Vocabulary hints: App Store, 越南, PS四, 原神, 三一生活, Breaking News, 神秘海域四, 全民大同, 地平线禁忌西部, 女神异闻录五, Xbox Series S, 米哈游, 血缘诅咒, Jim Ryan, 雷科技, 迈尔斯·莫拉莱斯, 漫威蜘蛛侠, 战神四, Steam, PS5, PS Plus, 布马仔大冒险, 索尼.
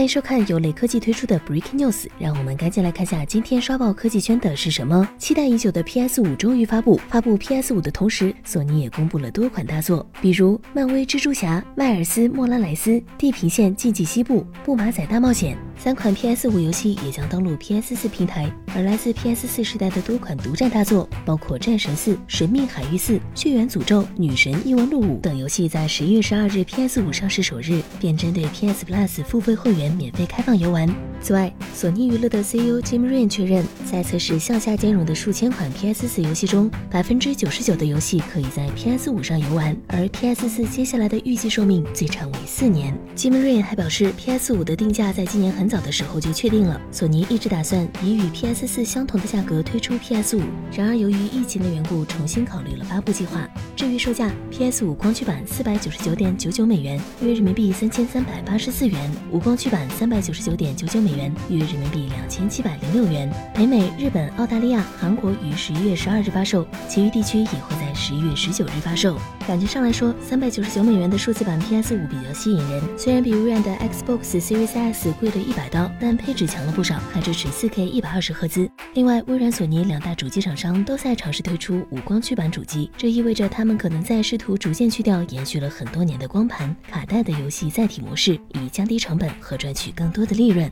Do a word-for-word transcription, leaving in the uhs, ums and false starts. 欢迎收看由雷科技推出的 Breaking News， 让我们赶紧来看下今天刷爆科技圈的是什么。期待已久的 P S 五 终于发布，发布 P S 五 的同时，索尼也公布了多款大作，比如漫威蜘蛛侠、迈尔斯·莫拉莱斯、地平线禁忌西部、布马仔大冒险。三款 P S 五 游戏也将登陆 P S 四 平台，而来自 P S 四 时代的多款独占大作，包括战神四、神秘海域四、血缘诅咒、女神异闻录五等游戏，在十一月十二日 P S 五 上市首日便针对 P S Plus 付费会员免费开放游玩。此外，索尼娱乐的 C E O Jim Ryan 确认，在测试向下兼容的数千款 P S 四 游戏中， 百分之九十九 的游戏可以在 P S 五 上游玩，而 P S 四 接下来的预计寿命最长为四年。Jim Ryan 还表示， P S 五 的定价在今年很早的时候就确定了，索尼一直打算以与 P S 四 相同的价格推出 P S 五， 然而由于疫情的缘故，重新考虑了发布计划。至于售价， P S 五 光驱版 四百九十九点九九美元，约人民币三千三百八十四元，无光驱版 三百九十九点九九美元，约人民币两千七百零六元。北美、日本、澳大利亚、韩国于十一月十二日发售，其余地区也会在十一月十九日发售。感觉上来说， 三百九十九美元的数字版 P S 五 比较吸引人，虽然比微软的 Xbox Series S 贵了一百刀，但配置强了不少，还支持 四K 一百二十赫兹。另外，微软、索尼两大主机厂商都在尝试推出无光驱版主机，这意味着他们可能在试图逐渐去掉延续了很多年的光盘、卡带的游戏载体模式，以降低成本和赚取更多的利润。